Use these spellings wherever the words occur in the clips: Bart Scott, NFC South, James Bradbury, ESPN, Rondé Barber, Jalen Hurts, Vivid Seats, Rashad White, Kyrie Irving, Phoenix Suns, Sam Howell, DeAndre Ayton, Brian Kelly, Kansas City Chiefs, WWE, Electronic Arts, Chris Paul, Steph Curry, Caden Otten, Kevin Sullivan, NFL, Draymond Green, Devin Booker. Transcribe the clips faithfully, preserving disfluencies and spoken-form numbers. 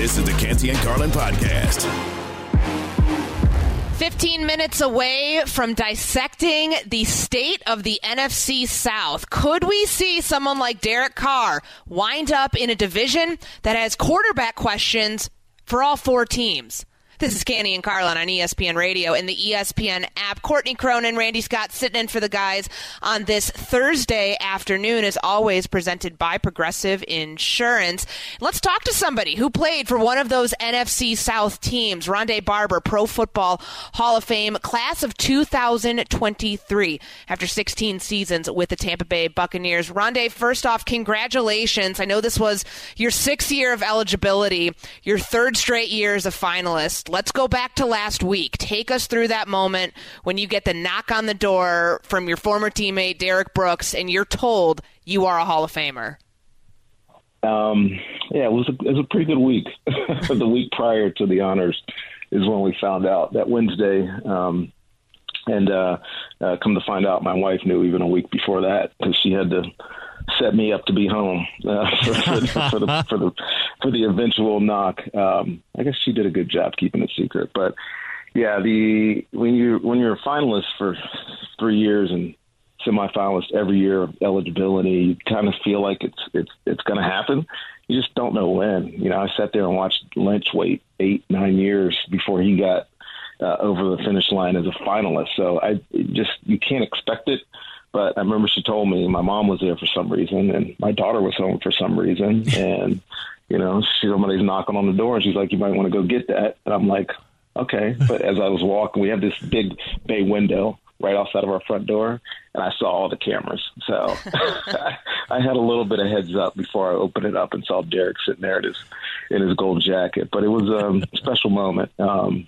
This is the Canty and Carlin Podcast. fifteen minutes away from dissecting the state of the N F C South. Could we see someone like Derek Carr wind up in a division that has quarterback questions for all four teams? This is Canty and Carlin on E S P N Radio and the E S P N app. Courtney Cronin, Randy Scott sitting in for the guys on this Thursday afternoon, as always, presented by Progressive Insurance. Let's talk to somebody who played for one of those N F C South teams. Rondé Barber, Pro Football Hall of Fame, class of two thousand twenty-three, after sixteen seasons with the Tampa Bay Buccaneers. Rondé, first off, congratulations. I know this was your sixth year of eligibility, your third straight year as a finalist. Let's go back to last week. Take us through that moment when you get the knock on the door from your former teammate, Derrick Brooks, and you're told you are a Hall of Famer. Um, yeah, it was, a, it was a pretty good week. The week prior to the honors is when we found out, that Wednesday. Um, and uh, uh, come to find out, my wife knew even a week before that, because she had to set me up to be home uh, for, for, for, the, for the for the eventual knock. Um, I guess she did a good job keeping it secret, but yeah, the when you when you're a finalist for three years and semifinalist every year of eligibility, you kind of feel like it's it's it's going to happen. You just don't know when. You know, I sat there and watched Lynch wait eight nine years before he got uh, over the finish line as a finalist. So I just you can't expect it. But I remember she told me my mom was there for some reason and my daughter was home for some reason. And, you know, she, somebody's knocking on the door and she's like, you might want to go get that. And I'm like, okay. But as I was walking, we have this big bay window right outside of our front door, and I saw all the cameras. So I had a little bit of heads up before I opened it up and saw Derek sitting there in his, in his gold jacket. But it was um, a special moment um,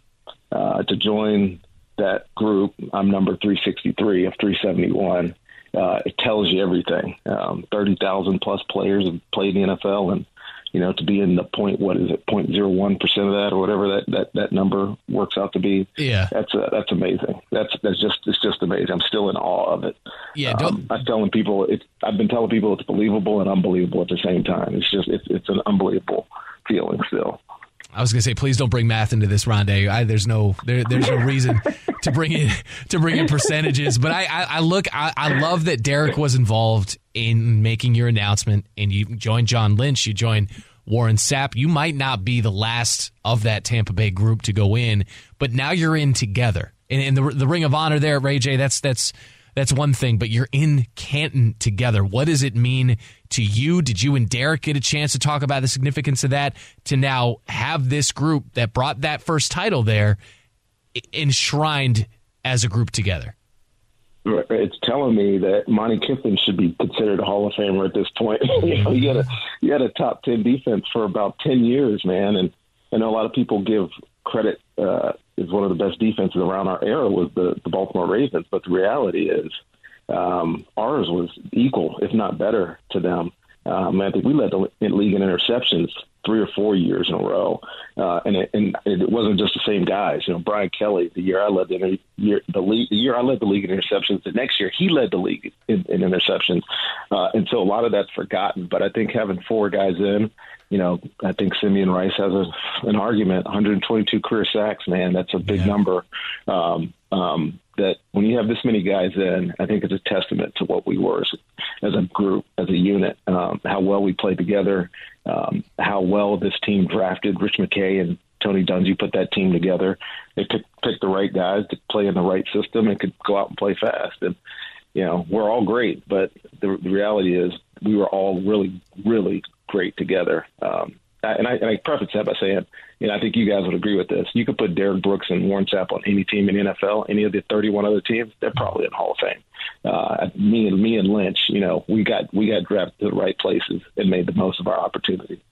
uh, to join that group. I'm number three sixty-three of three seventy-one. Uh, it tells you everything. Um, thirty thousand plus players have played in the N F L, and you know, to be in the point, what is it, point zero one percent of that, or whatever that, that, that number works out to be. Yeah, that's uh, that's amazing. That's that's just it's just amazing. I'm still in awe of it. Yeah, um, I'm telling people. It, I've been telling people it's believable and unbelievable at the same time. It's just it's it's an unbelievable feeling still. I was gonna say, please don't bring math into this, Rondé. I, there's no, there, there's no reason to bring in to bring in percentages. But I, I, I look, I, I love that Derek was involved in making your announcement, and you joined John Lynch, you joined Warren Sapp. You might not be the last of that Tampa Bay group to go in, but now you're in together, and, and the the Ring of Honor there, Ray J. That's that's that's one thing, but you're in Canton together. What does it mean to you? Did you and Derek get a chance to talk about the significance of that, to now have this group that brought that first title there enshrined as a group together? It's telling me that Monty Kiffin should be considered a Hall of Famer at this point. you know, you had a, you had a top ten defense for about ten years, man. And I know a lot of people give credit uh, as one of the best defenses around our era was the, the Baltimore Ravens. But the reality is, Um, ours was equal, if not better, to them. Um, I think we led the league in interceptions three or four years in a row, uh, and, it, and it wasn't just the same guys. You know, Brian Kelly, the year I led the year the, league, the year I led the league in interceptions, the next year he led the league in, in interceptions, uh, and so a lot of that's forgotten. But I think having four guys in, you know, I think Simeon Rice has a, an argument. one hundred twenty-two career sacks, man, that's a big yeah. number. Um, um, that when you have this many guys in, I think it's a testament to what we were as, as a group, as a unit, um, how well we played together, um, how well this team drafted. Rich McKay and Tony Dungy put that team together. They picked, picked the right guys to play in the right system and could go out and play fast. And, you know, we're all great, but the, the reality is we were all really, really great together. Um, And I, and I preface that by saying, you know, I think you guys would agree with this. You could put Derrick Brooks and Warren Sapp on any team in the N F L, any of the thirty-one other teams, they're probably in Hall of Fame. Uh, me and me and Lynch, you know, we got we got drafted to the right places and made the most of our opportunity.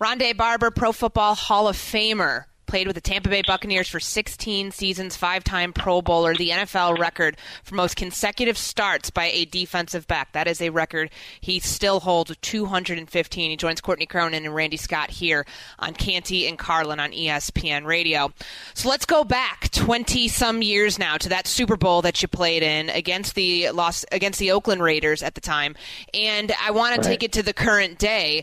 Rondé Barber, Pro Football Hall of Famer. Played with the Tampa Bay Buccaneers for sixteen seasons, five-time Pro Bowler, the N F L record for most consecutive starts by a defensive back. That is a record he still holds with two hundred fifteen. He joins Courtney Cronin and Randy Scott here on Canty and Carlin on E S P N Radio. So let's go back twenty-some years now to that Super Bowl that you played in against the Los, against the Oakland Raiders at the time. And I want to take it to the current day.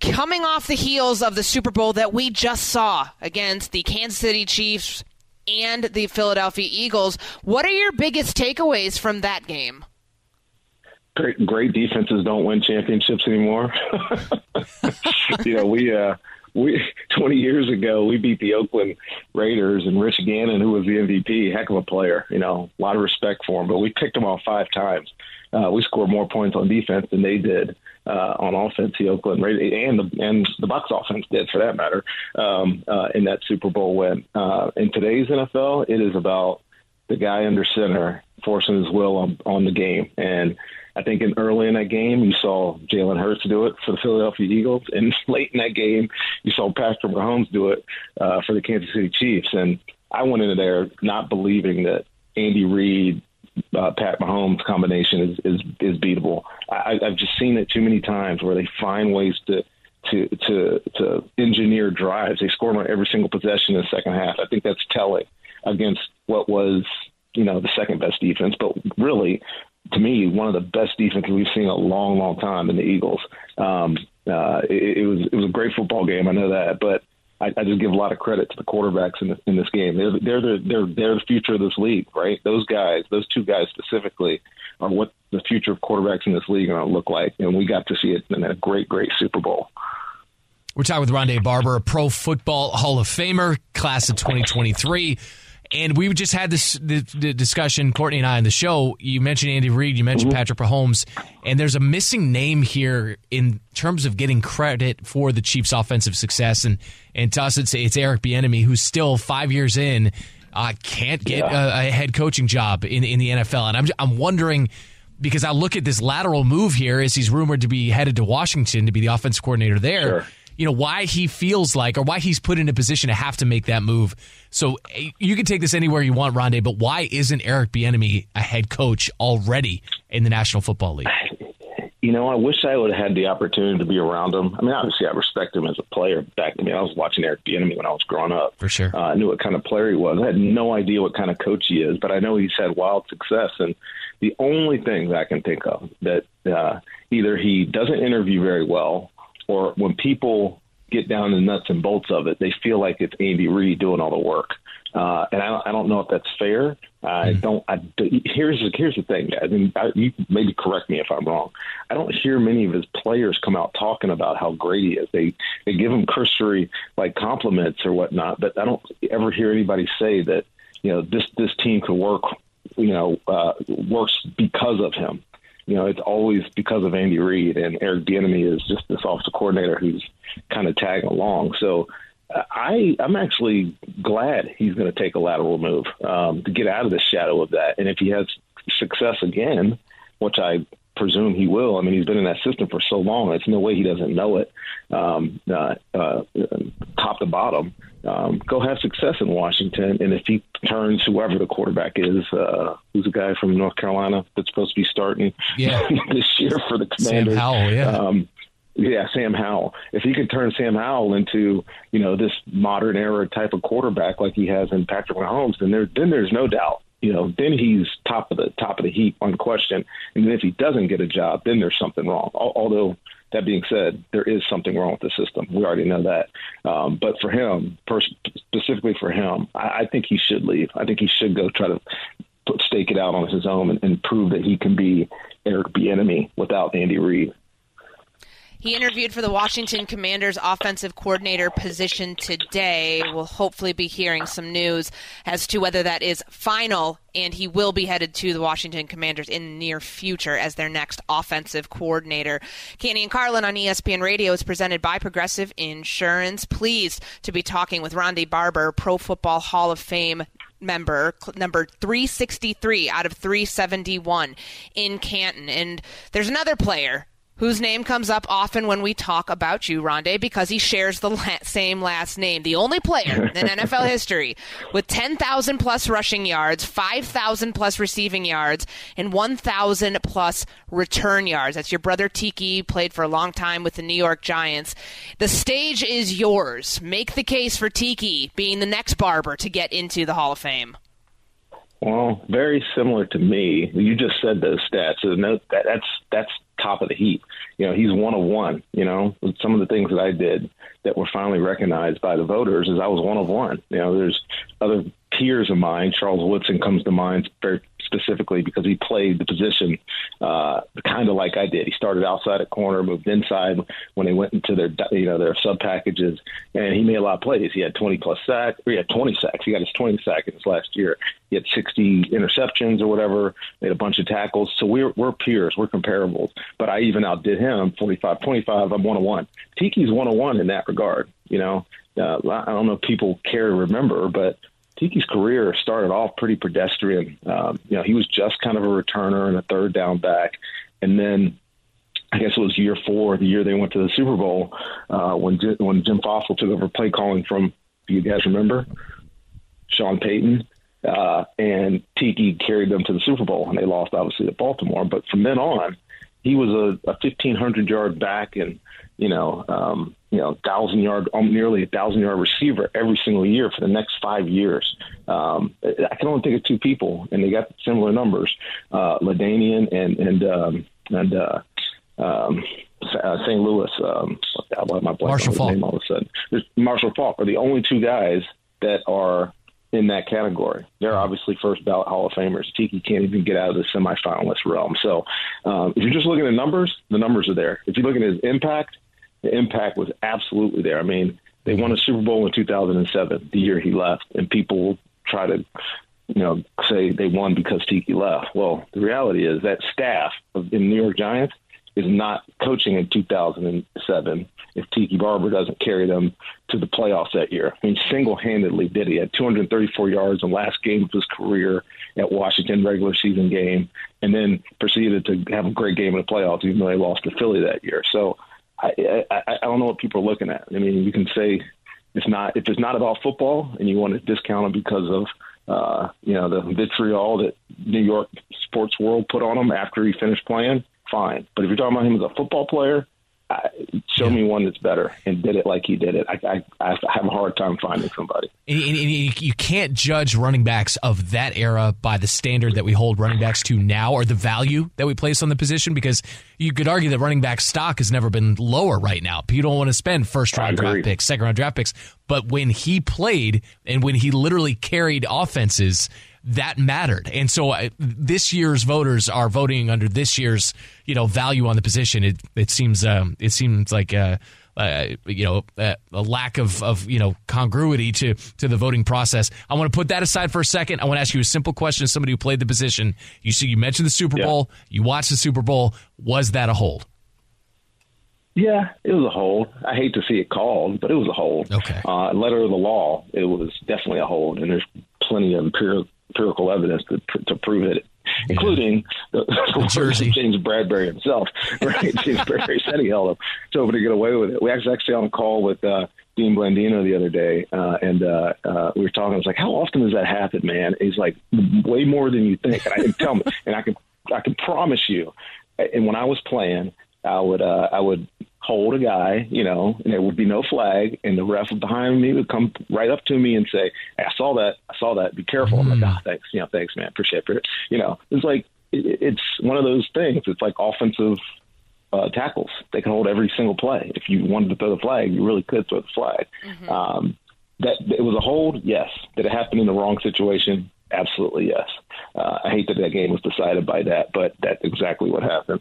coming off the heels of the Super Bowl that we just saw against the Kansas City Chiefs and the Philadelphia Eagles. What are your biggest takeaways from that game? Great, great defenses don't win championships anymore. you know, we, uh, we twenty years ago, we beat the Oakland Raiders, and Rich Gannon, who was the M V P, heck of a player, you know, a lot of respect for him, but we picked him off five times. Uh, we scored more points on defense than they did uh, on offense, the Oakland Raiders, and the, and the Bucs offense did, for that matter, um, uh, in that Super Bowl win. Uh, in today's N F L, it is about the guy under center forcing his will on, on the game. And I think in early in that game, you saw Jalen Hurts do it for the Philadelphia Eagles. And late in that game, you saw Patrick Mahomes do it uh, for the Kansas City Chiefs. And I went into there not believing that Andy Reid, Uh, Pat Mahomes combination is, is, is beatable. I, I've just seen it too many times where they find ways to, to, to, to engineer drives. They scored on every single possession in the second half. I think that's telling against what was, you know, the second best defense, but really to me, one of the best defenses we've seen in a long, long time in the Eagles. Um, uh, it, it was, it was a great football game. I know that, but I, I just give a lot of credit to the quarterbacks in, the, in this game. They're, they're, the, they're, they're the future of this league, right? Those guys, those two guys specifically, are what the future of quarterbacks in this league are going to look like. And we got to see it in a great, great Super Bowl. We're talking with Rondé Barber, a Pro Football Hall of Famer, class of twenty twenty-three. And we just had this the, the discussion, Courtney and I, on the show. You mentioned Andy Reid, you mentioned mm-hmm. Patrick Mahomes, and there's a missing name here in terms of getting credit for the Chiefs' offensive success. And, and to us, it's, it's Eric Bieniemy, who's still five years in, uh, can't get yeah. a, a head coaching job in, in the N F L. And I'm I'm wondering, because I look at this lateral move here as he's rumored to be headed to Washington to be the offensive coordinator there. Sure. You know, why he feels like, or why he's put in a position to have to make that move. So you can take this anywhere you want, Rondé, but why isn't Eric Bieniemy a head coach already in the National Football League? You know, I wish I would have had the opportunity to be around him. I mean, obviously, I respect him as a player. Back I mean, I was watching Eric Bieniemy when I was growing up. For sure. Uh, I knew what kind of player he was. I had no idea what kind of coach he is, but I know he's had wild success. And the only thing that I can think of that uh, either he doesn't interview very well, or when people get down the nuts and bolts of it, they feel like it's Andy Reid doing all the work. Uh, and I don't, I don't know if that's fair. I don't. I, here's here's the thing, guys. I mean, I, you maybe correct me if I'm wrong. I don't hear many of his players come out talking about how great he is. They they give him cursory like compliments or whatnot, but I don't ever hear anybody say that, you know, this this team could work, you know, uh, works because of him. You know, it's always because of Andy Reid, and Eric Bieniemy is just this offensive coordinator who's kind of tagging along. So I, I'm actually glad he's going to take a lateral move um, to get out of the shadow of that. And if he has success again, which I presume he will, I mean, he's been in that system for so long, there's no way he doesn't know it um, uh, uh, top to bottom. Um, go have success in Washington, and if he turns whoever the quarterback is, uh, who's a guy from North Carolina that's supposed to be starting yeah. this year for the Commanders. Sam Howell, yeah. Um, yeah, Sam Howell. If he could turn Sam Howell into, you know, this modern era type of quarterback like he has in Patrick Mahomes, then there, then there's no doubt. You know, then he's top of the top of the heap, unquestioned. And then if he doesn't get a job, then there's something wrong. Although, that being said, there is something wrong with the system. We already know that. Um, but for him, pers- specifically for him, I-, I think he should leave. I think he should go try to put, stake it out on his own and, and prove that he can be Eric Bieniemy without Andy Reid. He interviewed for the Washington Commanders offensive coordinator position today. We'll hopefully be hearing some news as to whether that is final, and he will be headed to the Washington Commanders in the near future as their next offensive coordinator. Canty and Carlin on E S P N Radio is presented by Progressive Insurance. Pleased to be talking with Rondé Barber, Pro Football Hall of Fame member, number three sixty-three out of three seventy-one in Canton. And there's another player whose name comes up often when we talk about you, Rondé, because he shares the la- same last name. The only player in N F L history with ten thousand plus rushing yards, five thousand plus receiving yards, and one thousand plus return yards. That's your brother Tiki, played for a long time with the New York Giants. The stage is yours. Make the case for Tiki being the next Barber to get into the Hall of Fame. Well, very similar to me. You just said those stats. So no, that, that's that's top of the heap. you know, he's one of one. You know, some of the things that I did that were finally recognized by the voters is I was one of one. You know, there's other peers of mine. Charles Woodson comes to mind very specifically because he played the position uh, kind of like I did. He started outside at corner, moved inside when they went into their, you know, their sub packages, and he made a lot of plays. He had twenty plus sacks. He had twenty sacks. He got his twentieth sack in his last year. He had sixty interceptions or whatever. Made a bunch of tackles. So we're we're peers. We're comparables. But I even outdid him forty-five twenty-five. I'm one on one. Tiki's one on one in that regard. You know, uh, I don't know if people care to remember, but Tiki's career started off pretty pedestrian. Um, you know, he was just kind of a returner and a third down back. And then I guess it was year four, the year they went to the Super Bowl, uh, when, when Jim Fassel took over play calling from, do you guys remember, Sean Payton. Uh, and Tiki carried them to the Super Bowl, and they lost, obviously, to Baltimore. But from then on, he was a, a fifteen hundred yard back and, you know, um, you know, thousand yard, um, nearly a thousand yard receiver every single year for the next five years. Um, I can only think of two people, and they got similar numbers: uh, Ladanian and and um, and uh, um, uh, Saint Louis. Um, my Marshall Faulk. All of a sudden, there's Marshall Faulk are the only two guys that are in that category. They're obviously first ballot Hall of Famers. Tiki can't even get out of the semifinalist realm. So um, if you're just looking at numbers, the numbers are there. If you're looking at his impact, the impact was absolutely there. I mean, they won a Super Bowl in two thousand seven, the year he left, and people will try to, you know, say they won because Tiki left. Well, the reality is that staff of the New York Giants is not coaching in two thousand seven if Tiki Barber doesn't carry them to the playoffs that year. I mean, single-handedly did. He had two hundred thirty-four yards in the last game of his career at Washington regular season game, and then proceeded to have a great game in the playoffs, even though they lost to Philly that year. So I, I, I don't know what people are looking at. I mean, you can say it's not, if it's not about football and you want to discount them because of, uh, you know, the vitriol that New York sports world put on him after he finished playing, fine. But if you're talking about him as a football player, I, show yeah. me one that's better and did it like he did it. I, I, I have a hard time finding somebody. And, and, and you can't judge running backs of that era by the standard that we hold running backs to now or the value that we place on the position, because you could argue that running back stock has never been lower right now. You don't want to spend first-round draft picks, second-round draft picks. But when he played and when he literally carried offenses – that mattered. And so uh, this year's voters are voting under this year's, you know, value on the position. It it seems um, it seems like uh, uh, you know uh, a lack of, of you know congruity to to the voting process. I want to put that aside for a second. I want to ask you a simple question as somebody who played the position. You see, you mentioned the Super yeah. Bowl. You watched the Super Bowl. Was that a hold? Yeah, it was a hold. I hate to see it called, but it was a hold. Okay. Uh, letter of the law, it was definitely a hold, and there's plenty of empirical empirical evidence to, to prove it, including yeah. the, the jersey James Bradbury himself, right? James Bradbury said he held him. So over to get away with it. We actually actually on a call with uh, Dean Blandino the other day, uh, and uh, uh, we were talking. I was like, "How often does that happen, man?" He's like, "Way more than you think." And I can tell me, and I can I can promise you. And when I was playing, I would uh, I would hold a guy, you know, and there would be no flag, and the ref behind me would come right up to me and say, "Hey, I saw that, I saw that. Be careful." Mm. I'm like, "Ah, thanks, you know, thanks, man, appreciate it." You know, it's like it, it's one of those things. It's like offensive uh, tackles; they can hold every single play. If you wanted to throw the flag, you really could throw the flag. Mm-hmm. Um, that it was a hold, yes. Did it happen in the wrong situation? Absolutely, yes. Uh, I hate that that game was decided by that, but that's exactly what happened.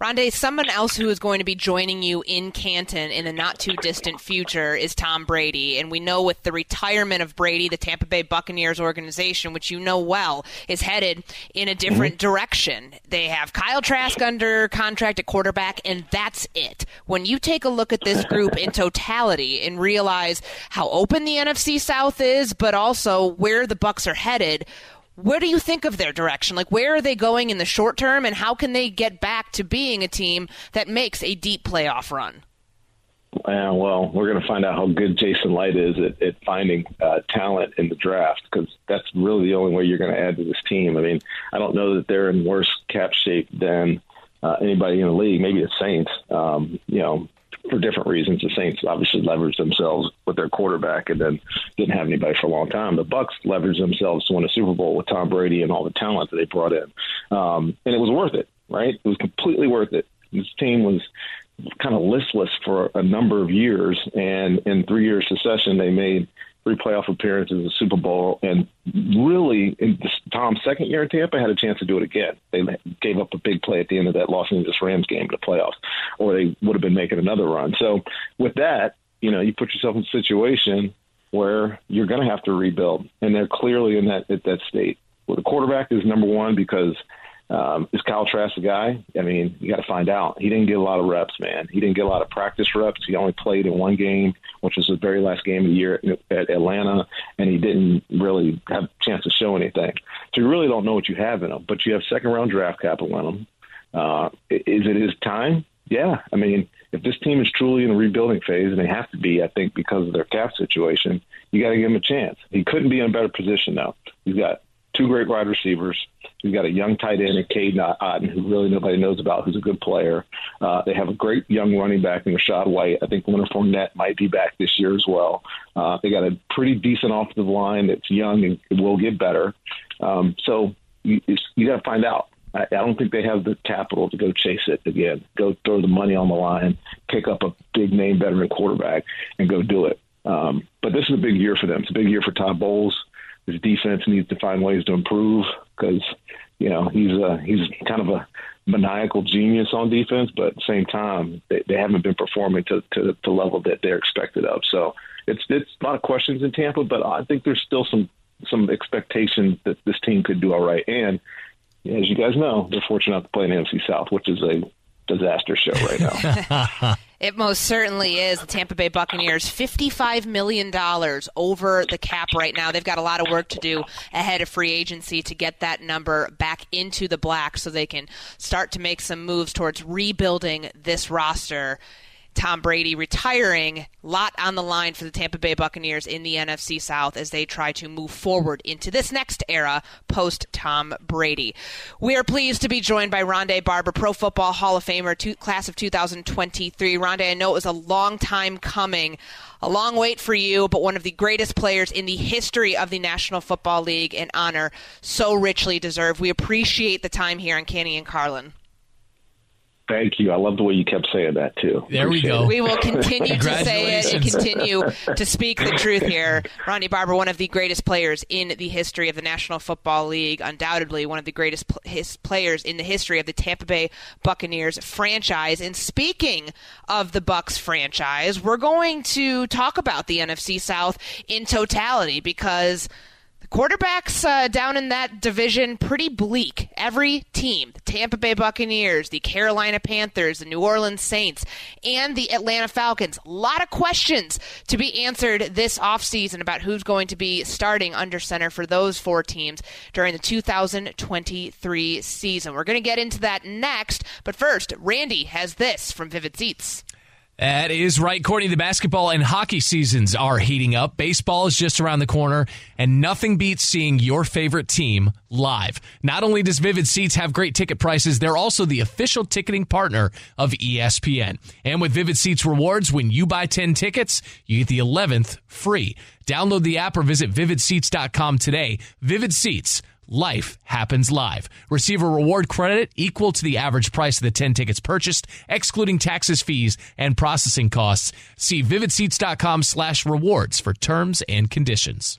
Rondé, someone else who is going to be joining you in Canton in the not-too-distant future is Tom Brady. And we know with the retirement of Brady, the Tampa Bay Buccaneers organization, which you know well, is headed in a different mm-hmm. direction. They have Kyle Trask under contract at quarterback, and that's it. When you take a look at this group in totality and realize how open the N F C South is, but also where the Bucs are headed, what do you think of their direction? Like, where are they going in the short term, and how can they get back to being a team that makes a deep playoff run? Uh, well, we're going to find out how good Jason Light is at, at finding uh, talent in the draft, because that's really the only way you're going to add to this team. I mean, I don't know that they're in worse cap shape than uh, anybody in the league, maybe the Saints, um, you know, for different reasons. The Saints obviously leveraged themselves with their quarterback and then didn't have anybody for a long time. The Bucs leveraged themselves to win a Super Bowl with Tom Brady and all the talent that they brought in. Um, and it was worth it, right? It was completely worth it. this team was kind of listless for a number of years, and in three years succession, they made three playoff appearances, the Super Bowl, and really, in Tom's second year in Tampa, had a chance to do it again. They gave up a big play at the end of that Los Angeles Rams game in the playoffs, or they would have been making another run. So with that, you know, you put yourself in a situation where you're going to have to rebuild, and they're clearly in that at that state. Well, the quarterback is number one because um, is Kyle Trask the guy? I mean, you got to find out. He didn't get a lot of reps, man. He didn't get a lot of practice reps. He only played in one game, which was his very last game of the year at Atlanta, and he didn't really have a chance to show anything. So you really don't know what you have in him, but you have second-round draft capital in him. Uh, is it his time? Yeah. I mean, if this team is truly in a rebuilding phase, and they have to be, I think, because of their cap situation, you got to give him a chance. He couldn't be in a better position now. He's got two great wide receivers. He's got a young tight end, Caden Otten, who really nobody knows about, who's a good player. Uh, they have a great young running back in Rashad White. I think Winter Fournette might be back this year as well. Uh, they got a pretty decent offensive line that's young and will get better. Um, so you, you got to find out. I don't think they have the capital to go chase it again, go throw the money on the line, pick up a big-name veteran quarterback, and go do it. Um, but this is a big year for them. It's a big year for Todd Bowles. His defense needs to find ways to improve because, you know, he's a, he's kind of a maniacal genius on defense, but at the same time, they, they haven't been performing to, to the level that they're expected of. So it's it's a lot of questions in Tampa, but I think there's still some, some expectation that this team could do all right. And as you guys know, they're fortunate enough to play in the N F C South, which is a disaster show right now. It most certainly is. The Tampa Bay Buccaneers, fifty-five million dollars over the cap right now. They've got a lot of work to do ahead of free agency to get that number back into the black so they can start to make some moves towards rebuilding this roster. Tom Brady retiring, lot on the line for the Tampa Bay Buccaneers in the N F C South as they try to move forward into this next era post-Tom Brady. We are pleased to be joined by Rondé Barber, Pro Football Hall of Famer, two, class of two thousand twenty-three. Rondé, I know it was a long time coming, a long wait for you, but one of the greatest players in the history of the National Football League, an honor so richly deserved. We appreciate the time here on Canty and Carlin. Thank you. I love the way you kept saying that, too. There Appreciate we go. It. We will continue to say it and continue to speak the truth here. Rondé Barber, one of the greatest players in the history of the National Football League, undoubtedly one of the greatest pl- his players in the history of the Tampa Bay Buccaneers franchise. And speaking of the Bucs franchise, we're going to talk about the N F C South in totality because quarterbacks uh, down in that division, pretty bleak. Every team, the Tampa Bay Buccaneers, the Carolina Panthers, the New Orleans Saints, and the Atlanta Falcons. A lot of questions to be answered this offseason about who's going to be starting under center for those four teams during the two thousand twenty-three season. We're going to get into that next, but first, Randy has this from Vivid Seats. That is right, Courtney. The basketball and hockey seasons are heating up. Baseball is just around the corner, and nothing beats seeing your favorite team live. Not only does Vivid Seats have great ticket prices, they're also the official ticketing partner of E S P N. And with Vivid Seats rewards, when you buy ten tickets, you get the eleventh free. Download the app or visit vivid seats dot com today. Vivid Seats. Life happens live. Receive a reward credit equal to the average price of the ten tickets purchased, excluding taxes, fees, and processing costs. See vivid seats dot com slash rewards for terms and conditions.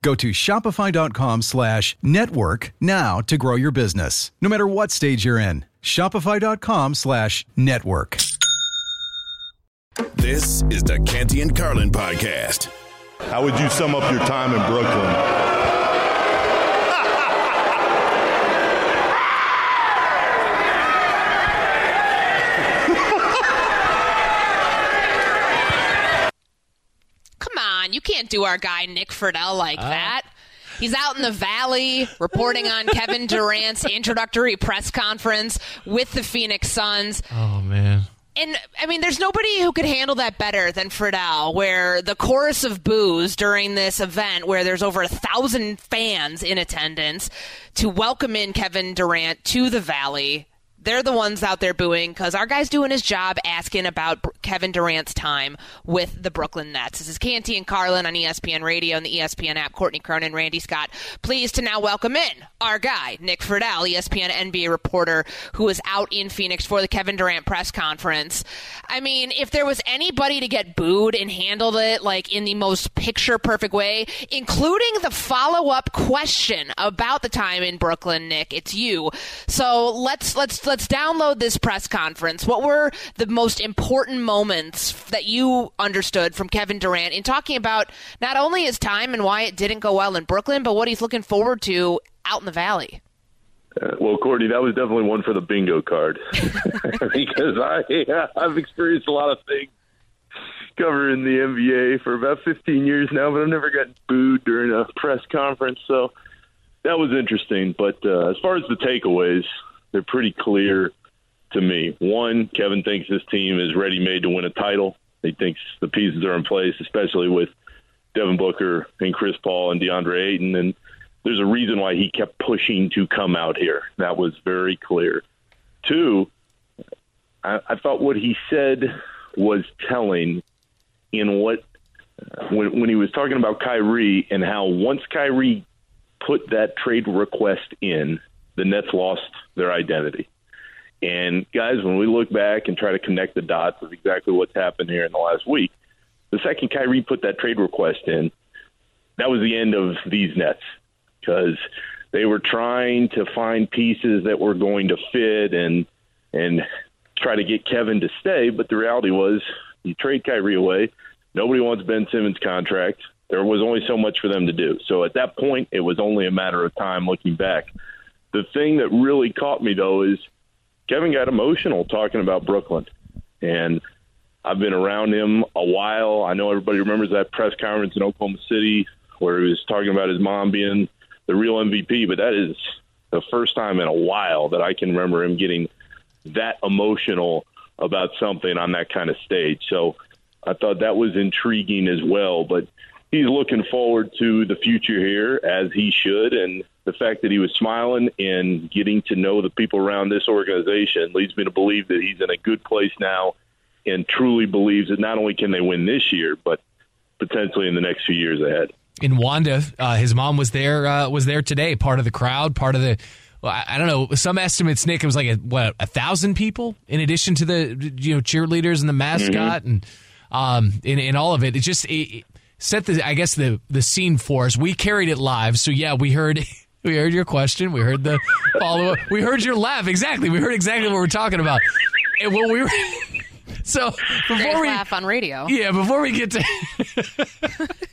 Go to shopify dot com slash network now to grow your business, no matter what stage you're in. Shopify.com slash network. This is the Canty and Carlin podcast. How would you sum up your time in Brooklyn? You can't do our guy Nick Friedell like uh. that. He's out in the Valley reporting on Kevin Durant's introductory press conference with the Phoenix Suns. Oh, man. And, I mean, there's nobody who could handle that better than Friedell, where the chorus of boos during this event, where there's over a thousand fans in attendance to welcome in Kevin Durant to the Valley. They're the ones out there booing because our guy's doing his job asking about Kevin Durant's time with the Brooklyn Nets. This is Canty and Carlin on E S P N Radio and the E S P N app. Courtney Cronin, Randy Scott. Pleased to now welcome in our guy, Nick Friedell, E S P N N B A reporter, who is out in Phoenix for the Kevin Durant press conference. I mean, if there was anybody to get booed and handled it like in the most picture-perfect way, including the follow-up question about the time in Brooklyn, Nick, it's you. So let's let's let's. Let's download this press conference. What were the most important moments that you understood from Kevin Durant in talking about not only his time and why it didn't go well in Brooklyn, but what he's looking forward to out in the Valley? Uh, well, Courtney, that was definitely one for the bingo card because I, I've experienced a lot of things covering the N B A for about fifteen years now, but I've never gotten booed during a press conference. So that was interesting. But uh, as far as the takeaways, they're pretty clear to me. One, Kevin thinks this team is ready-made to win a title. He thinks the pieces are in place, especially with Devin Booker and Chris Paul and DeAndre Ayton. And there's a reason why he kept pushing to come out here. That was very clear. Two, I, I thought what he said was telling in what uh, when, when he was talking about Kyrie and how once Kyrie put that trade request in, the Nets lost their identity. And, guys, when we look back and try to connect the dots of exactly what's happened here in the last week, the second Kyrie put that trade request in, that was the end of these Nets because they were trying to find pieces that were going to fit and and try to get Kevin to stay. But the reality was you trade Kyrie away. Nobody wants Ben Simmons' contract. There was only so much for them to do. So at that point, it was only a matter of time looking back. The thing that really caught me, though, is Kevin got emotional talking about Brooklyn. And I've been around him a while. I know everybody remembers that press conference in Oklahoma City where he was talking about his mom being the real M V P. But that is the first time in a while that I can remember him getting that emotional about something on that kind of stage. So I thought that was intriguing as well. But he's looking forward to the future here, as he should, and the fact that he was smiling and getting to know the people around this organization leads me to believe that he's in a good place now and truly believes that not only can they win this year, but potentially in the next few years ahead. In Wanda, uh, his mom was there uh, was there today, part of the crowd, part of the well, – I don't know, some estimates, Nick, it was like, a, what, a thousand people in addition to the you know cheerleaders and the mascot mm-hmm. and um and, and all of it. It just it, – Set the, I guess the the scene for us. We carried it live, so yeah, we heard we heard your question, we heard the follow up, we heard your laugh. Exactly, we heard exactly what we're talking about. And when we were so before Greatest we laugh on radio, yeah, before we get to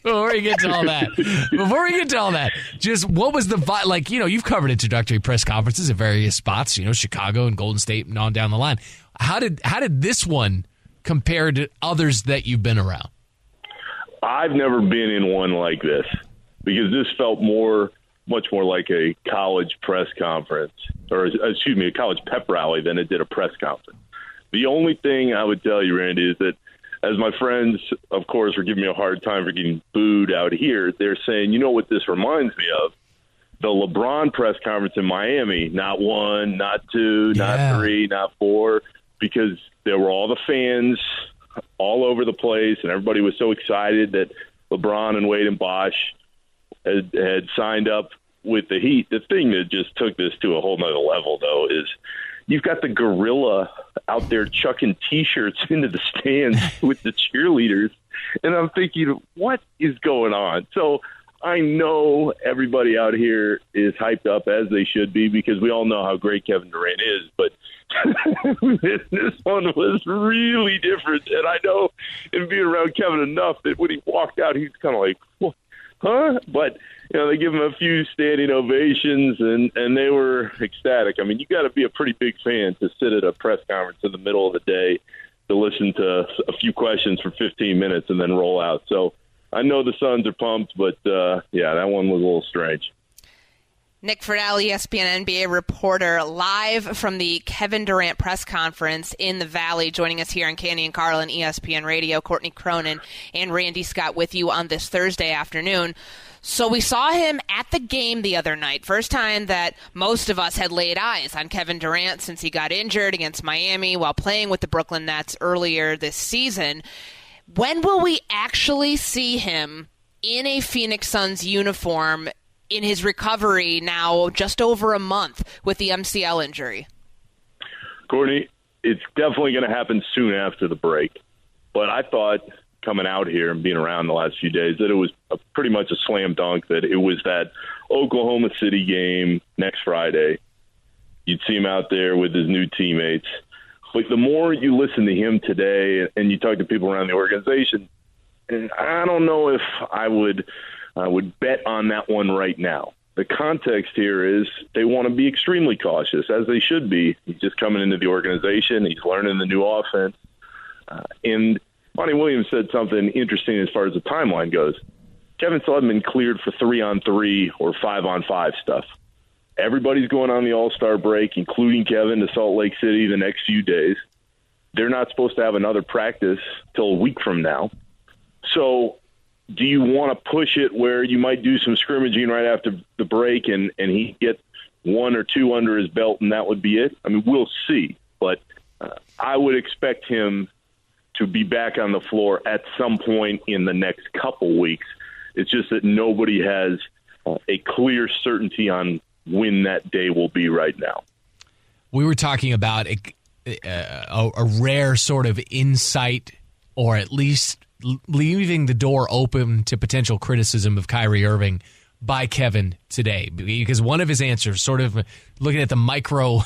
before we get to all that, before we get to all that, just what was the vibe? Like you know, you've covered introductory press conferences at various spots, you know, Chicago and Golden State and on down the line. How did how did this one compare to others that you've been around? I've never been in one like this because this felt more, much more like a college press conference or, excuse me, a college pep rally than it did a press conference. The only thing I would tell you, Randy, is that as my friends, of course, were giving me a hard time for getting booed out here, they're saying, you know what this reminds me of? The LeBron press conference in Miami, not one, not two, yeah. not three, not four, because there were all the fans all over the place, and everybody was so excited that LeBron and Wade and Bosch had, had signed up with the Heat. The thing that just took this to a whole nother level, though, is you've got the gorilla out there chucking T-shirts into the stands with the cheerleaders, and I'm thinking, what is going on? So I know everybody out here is hyped up, as they should be, because we all know how great Kevin Durant is, but this one was really different. And I know, and being around Kevin enough, that when he walked out, he's kind of like, well, huh? But, you know, they give him a few standing ovations, and, and they were ecstatic. I mean, you got to be a pretty big fan to sit at a press conference in the middle of the day to listen to a few questions for fifteen minutes and then roll out. So I know the Suns are pumped, but, uh, yeah, that one was a little strange. Nick Friedell, E S P N N B A reporter, live from the Kevin Durant press conference in the Valley, joining us here on Candy and Carlin, E S P N Radio. Courtney Cronin and Randy Scott with you on this Thursday afternoon. So we saw him at the game the other night, first time that most of us had laid eyes on Kevin Durant since he got injured against Miami while playing with the Brooklyn Nets earlier this season. When will we actually see him in a Phoenix Suns uniform in his recovery now just over a month with the M C L injury? Courtney, it's definitely going to happen soon after the break. But I thought coming out here and being around the last few days that it was a, pretty much a slam dunk that it was that Oklahoma City game next Friday. You'd see him out there with his new teammates. But the more you listen to him today and you talk to people around the organization, and I don't know if I would – I would bet on that one right now. The context here is they want to be extremely cautious, as they should be. He's just coming into the organization. He's learning the new offense. Uh, and Monty Williams said something interesting as far as the timeline goes. Kevin Sullivan cleared for three-on-three or five-on-five stuff. Everybody's going on the All-Star break, including Kevin, to Salt Lake City the next few days. They're not supposed to have another practice till a week from now. So do you want to push it where you might do some scrimmaging right after the break and, and he gets one or two under his belt and that would be it? I mean, we'll see. But uh, I would expect him to be back on the floor at some point in the next couple weeks. It's just that nobody has a clear certainty on when that day will be right now. We were talking about a, a, a rare sort of insight, or at least leaving the door open to potential criticism of Kyrie Irving by Kevin today, because one of his answers, sort of looking at the micro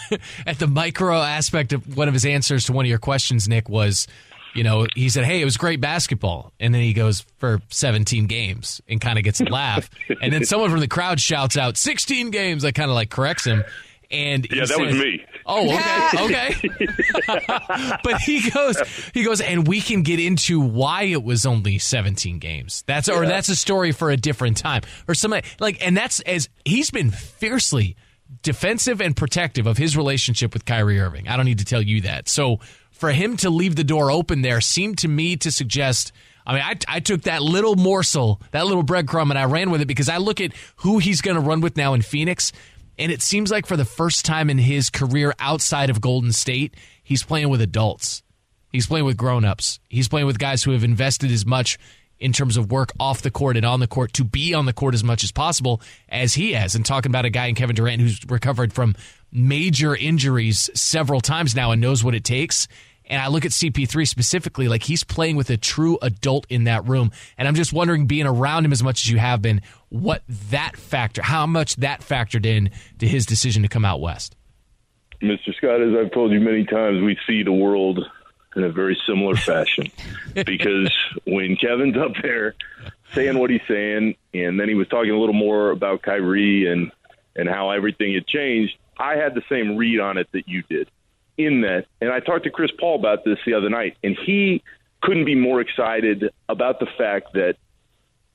at the micro aspect of one of his answers to one of your questions, Nick, was, you know, he said, hey, it was great basketball. And then he goes for seventeen games and kind of gets a laugh. And then someone from the crowd shouts out sixteen games. I kind of like corrects him. And yeah, that says, was me. Oh, okay, okay. But he goes, he goes, and we can get into why it was only seventeen games. That's yeah. or that's a story for a different time, or something like. And that's as he's been fiercely defensive and protective of his relationship with Kyrie Irving. I don't need to tell you that. So for him to leave the door open there seemed to me to suggest. I mean, I, I took that little morsel, that little breadcrumb, and I ran with it because I look at who he's going to run with now in Phoenix. And it seems like for the first time in his career outside of Golden State, he's playing with adults. He's playing with grown-ups. He's playing with guys who have invested as much in terms of work off the court and on the court to be on the court as much as possible as he has. And talking about a guy in Kevin Durant who's recovered from major injuries several times now and knows what it takes. And I look at C P three specifically, like he's playing with a true adult in that room. And I'm just wondering, being around him as much as you have been, what that factor, how much that factored in to his decision to come out West. Mister Scott, as I've told you many times, we see the world in a very similar fashion because when Kevin's up there saying what he's saying, and then he was talking a little more about Kyrie and, and how everything had changed, I had the same read on it that you did. In that, and I talked to Chris Paul about this the other night, and he couldn't be more excited about the fact that,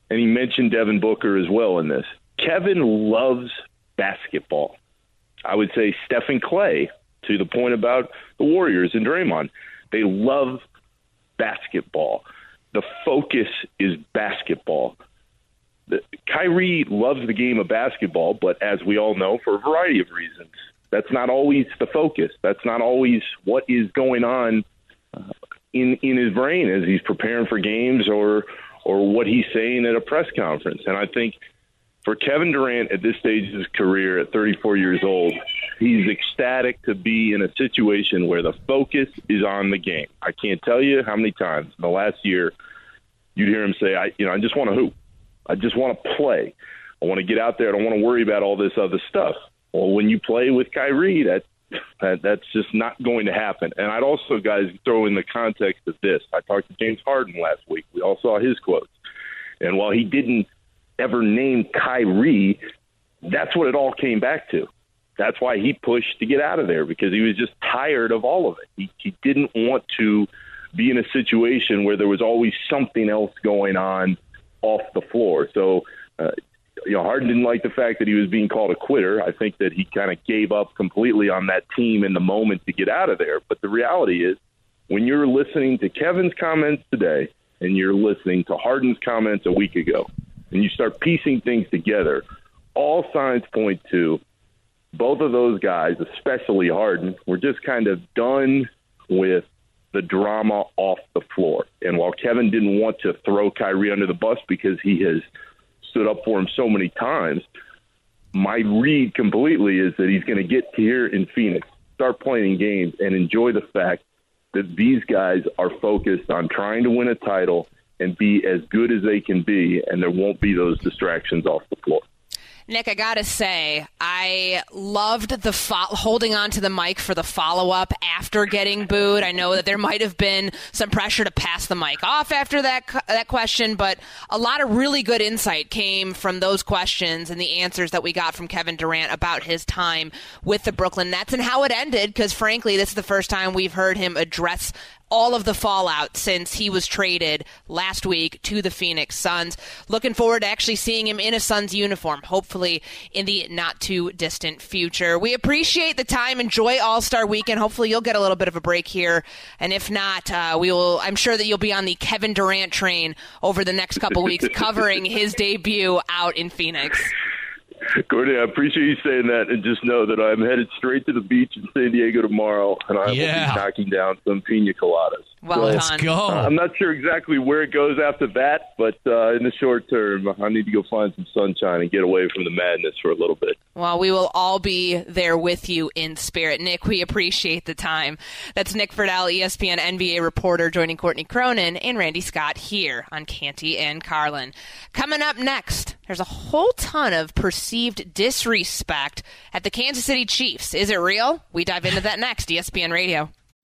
and he mentioned Devin Booker as well in this, Kevin loves basketball. I would say Steph and Clay, to the point about the Warriors and Draymond, they love basketball. The focus is basketball. The, Kyrie loves the game of basketball, but as we all know, for a variety of reasons, that's not always the focus. That's not always what is going on in in his brain as he's preparing for games or or what he's saying at a press conference. And I think for Kevin Durant at this stage of his career at thirty-four years old, he's ecstatic to be in a situation where the focus is on the game. I can't tell you how many times in the last year you'd hear him say, I, you know, I just want to hoop. I just want to play. I want to get out there. I don't want to worry about all this other stuff. Well, when you play with Kyrie, that, that that's just not going to happen. And I'd also, guys, throw in the context of this. I talked to James Harden last week. We all saw his quotes. And while he didn't ever name Kyrie, that's what it all came back to. That's why he pushed to get out of there, because he was just tired of all of it. He, he didn't want to be in a situation where there was always something else going on off the floor. So, uh, you know, Harden didn't like the fact that he was being called a quitter. I think that he kind of gave up completely on that team in the moment to get out of there. But the reality is, when you're listening to Kevin's comments today and you're listening to Harden's comments a week ago, and you start piecing things together, all signs point to both of those guys, especially Harden, were just kind of done with the drama off the floor. And while Kevin didn't want to throw Kyrie under the bus because he has stood up for him so many times, my read completely is that he's going to get here in Phoenix, start playing games, and enjoy the fact that these guys are focused on trying to win a title and be as good as they can be, and there won't be those distractions off the floor. Nick, I got to say, I loved the fo- holding on to the mic for the follow-up after getting booed. I know that there might have been some pressure to pass the mic off after that that question, but a lot of really good insight came from those questions and the answers that we got from Kevin Durant about his time with the Brooklyn Nets and how it ended, because, frankly, this is the first time we've heard him address all of the fallout since he was traded last week to the Phoenix Suns. Looking forward to actually seeing him in a Suns uniform, hopefully in the not-too-distant future. We appreciate the time. Enjoy All-Star Weekend. Hopefully you'll get a little bit of a break here. And if not, uh, we will. I'm sure that you'll be on the Kevin Durant train over the next couple weeks covering his debut out in Phoenix. Courtney, I appreciate you saying that, and just know that I'm headed straight to the beach in San Diego tomorrow, and I yeah. will be knocking down some pina coladas. Well, so, let's go. Uh, I'm not sure exactly where it goes after that, but uh, in the short term, I need to go find some sunshine and get away from the madness for a little bit. Well, we will all be there with you in spirit. Nick, we appreciate the time. That's Nick Friedell, E S P N N B A reporter, joining Courtney Cronin and Randy Scott here on Canty and Carlin. Coming up next, there's a whole ton of perceived disrespect at the Kansas City Chiefs. Is it real? We dive into that next, E S P N Radio.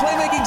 playmaking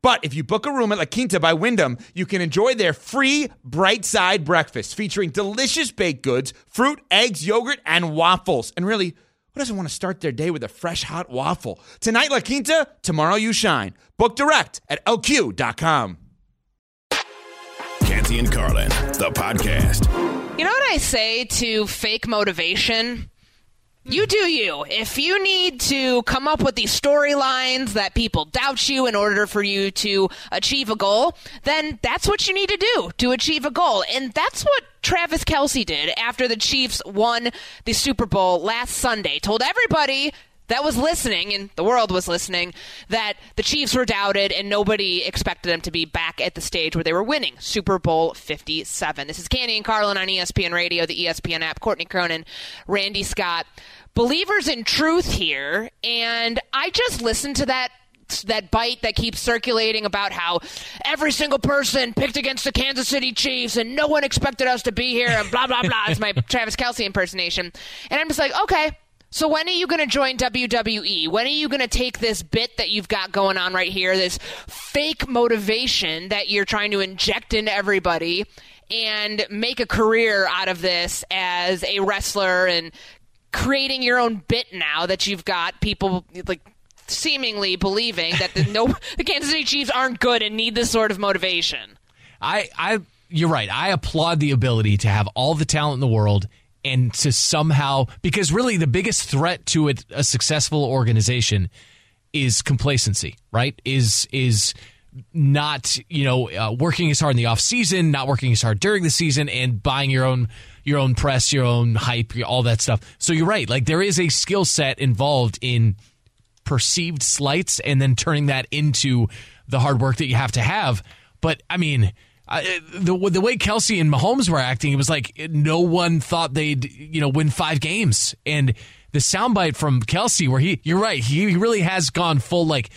But if you book a room at La Quinta by Wyndham, you can enjoy their free Bright Side breakfast featuring delicious baked goods, fruit, eggs, yogurt, and waffles. And really, who doesn't want to start their day with a fresh, hot waffle? Tonight, La Quinta, tomorrow you shine. Book direct at L Q dot com. Canty and Carlin, the podcast. You know what I say to fake motivation? You do you. If you need to come up with these storylines that people doubt you in order for you to achieve a goal, then that's what you need to do to achieve a goal. And that's what Travis Kelce did after the Chiefs won the Super Bowl last Sunday. Told everybody that was listening, and the world was listening, that the Chiefs were doubted and nobody expected them to be back at the stage where they were winning Super Bowl fifty-seven. This is Canty and Carlin on E S P N Radio, the E S P N app. Courtney Cronin, Randy Scott. Believers in truth here, and I just listened to that that bite that keeps circulating about how every single person picked against the Kansas City Chiefs and no one expected us to be here and blah, blah, blah. It's my Travis Kelce impersonation. And I'm just like, okay. So when are you going to join W W E? When are you going to take this bit that you've got going on right here, this fake motivation that you're trying to inject into everybody, and make a career out of this as a wrestler and creating your own bit now that you've got people like seemingly believing that the, no, the Kansas City Chiefs aren't good and need this sort of motivation? I, I, you're right. I applaud the ability to have all the talent in the world and to somehow, because really the biggest threat to it, a successful organization is complacency, right? Is is not, you know, uh, working as hard in the off season, not working as hard during the season, and buying your own your own press, your own hype, all that stuff. So you're right. Like there is a skill set involved in perceived slights and then turning that into the hard work that you have to have. But I mean, I, the the way Kelce and Mahomes were acting, it was like no one thought they'd, you know, win five games. And the soundbite from Kelce where he, you're right, he really has gone full like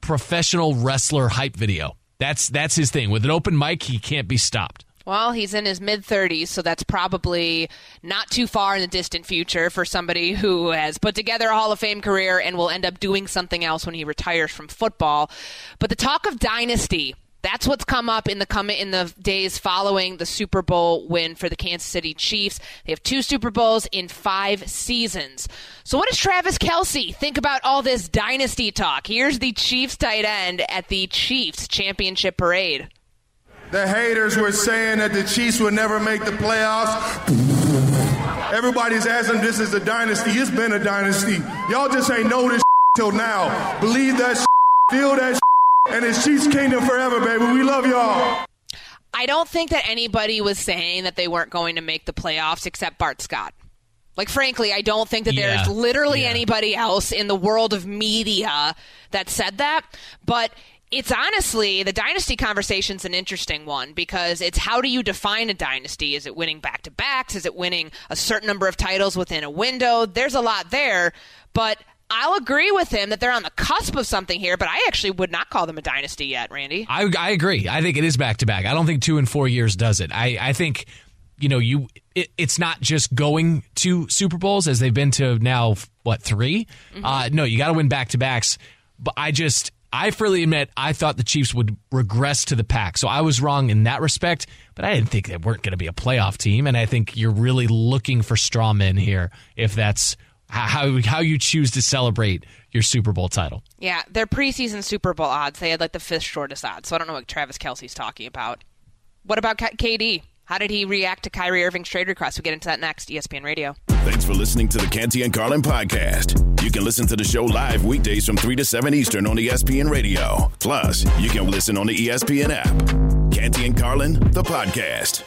professional wrestler hype video. That's that's his thing. With an open mic, he can't be stopped. Well, he's in his mid-thirties, so that's probably not too far in the distant future for somebody who has put together a Hall of Fame career and will end up doing something else when he retires from football. But the talk of dynasty, that's what's come up in the come in the days following the Super Bowl win for the Kansas City Chiefs. They have two Super Bowls in five seasons. So what does Travis Kelce think about all this dynasty talk? Here's the Chiefs tight end at the Chiefs championship parade. The haters were saying that the Chiefs would never make the playoffs. Everybody's asking this is a dynasty. It's been a dynasty. Y'all just ain't know this till now. Believe that, feel that, and it's Chiefs Kingdom forever, baby. We love y'all. I don't think that anybody was saying that they weren't going to make the playoffs except Bart Scott. Like, frankly, I don't think that yeah. there's literally yeah. anybody else in the world of media that said that. But it's honestly, the dynasty conversation's an interesting one because it's how do you define a dynasty? Is it winning back-to-backs? Is it winning a certain number of titles within a window? There's a lot there, but I'll agree with him that they're on the cusp of something here, but I actually would not call them a dynasty yet, Randy. I, I agree. I think it is back-to-back. I don't think two and four years does it. I, I think, you know, you it, it's not just going to Super Bowls as they've been to now, what, three? Mm-hmm. Uh, no, you got to win back-to-backs, but I just... I freely admit I thought the Chiefs would regress to the pack, so I was wrong in that respect, but I didn't think they weren't going to be a playoff team, and I think you're really looking for straw men here if that's how how you choose to celebrate your Super Bowl title. Yeah, their preseason Super Bowl odds, they had like the fifth shortest odds, so I don't know what Travis Kelce's talking about. What about K D? How did he react to Kyrie Irving's trade request? We'll get into that next. E S P N Radio. Thanks for listening to the Canty and Carlin podcast. You can listen to the show live weekdays from three to seven Eastern on E S P N Radio. Plus, you can listen on the E S P N app. Canty and Carlin, the podcast.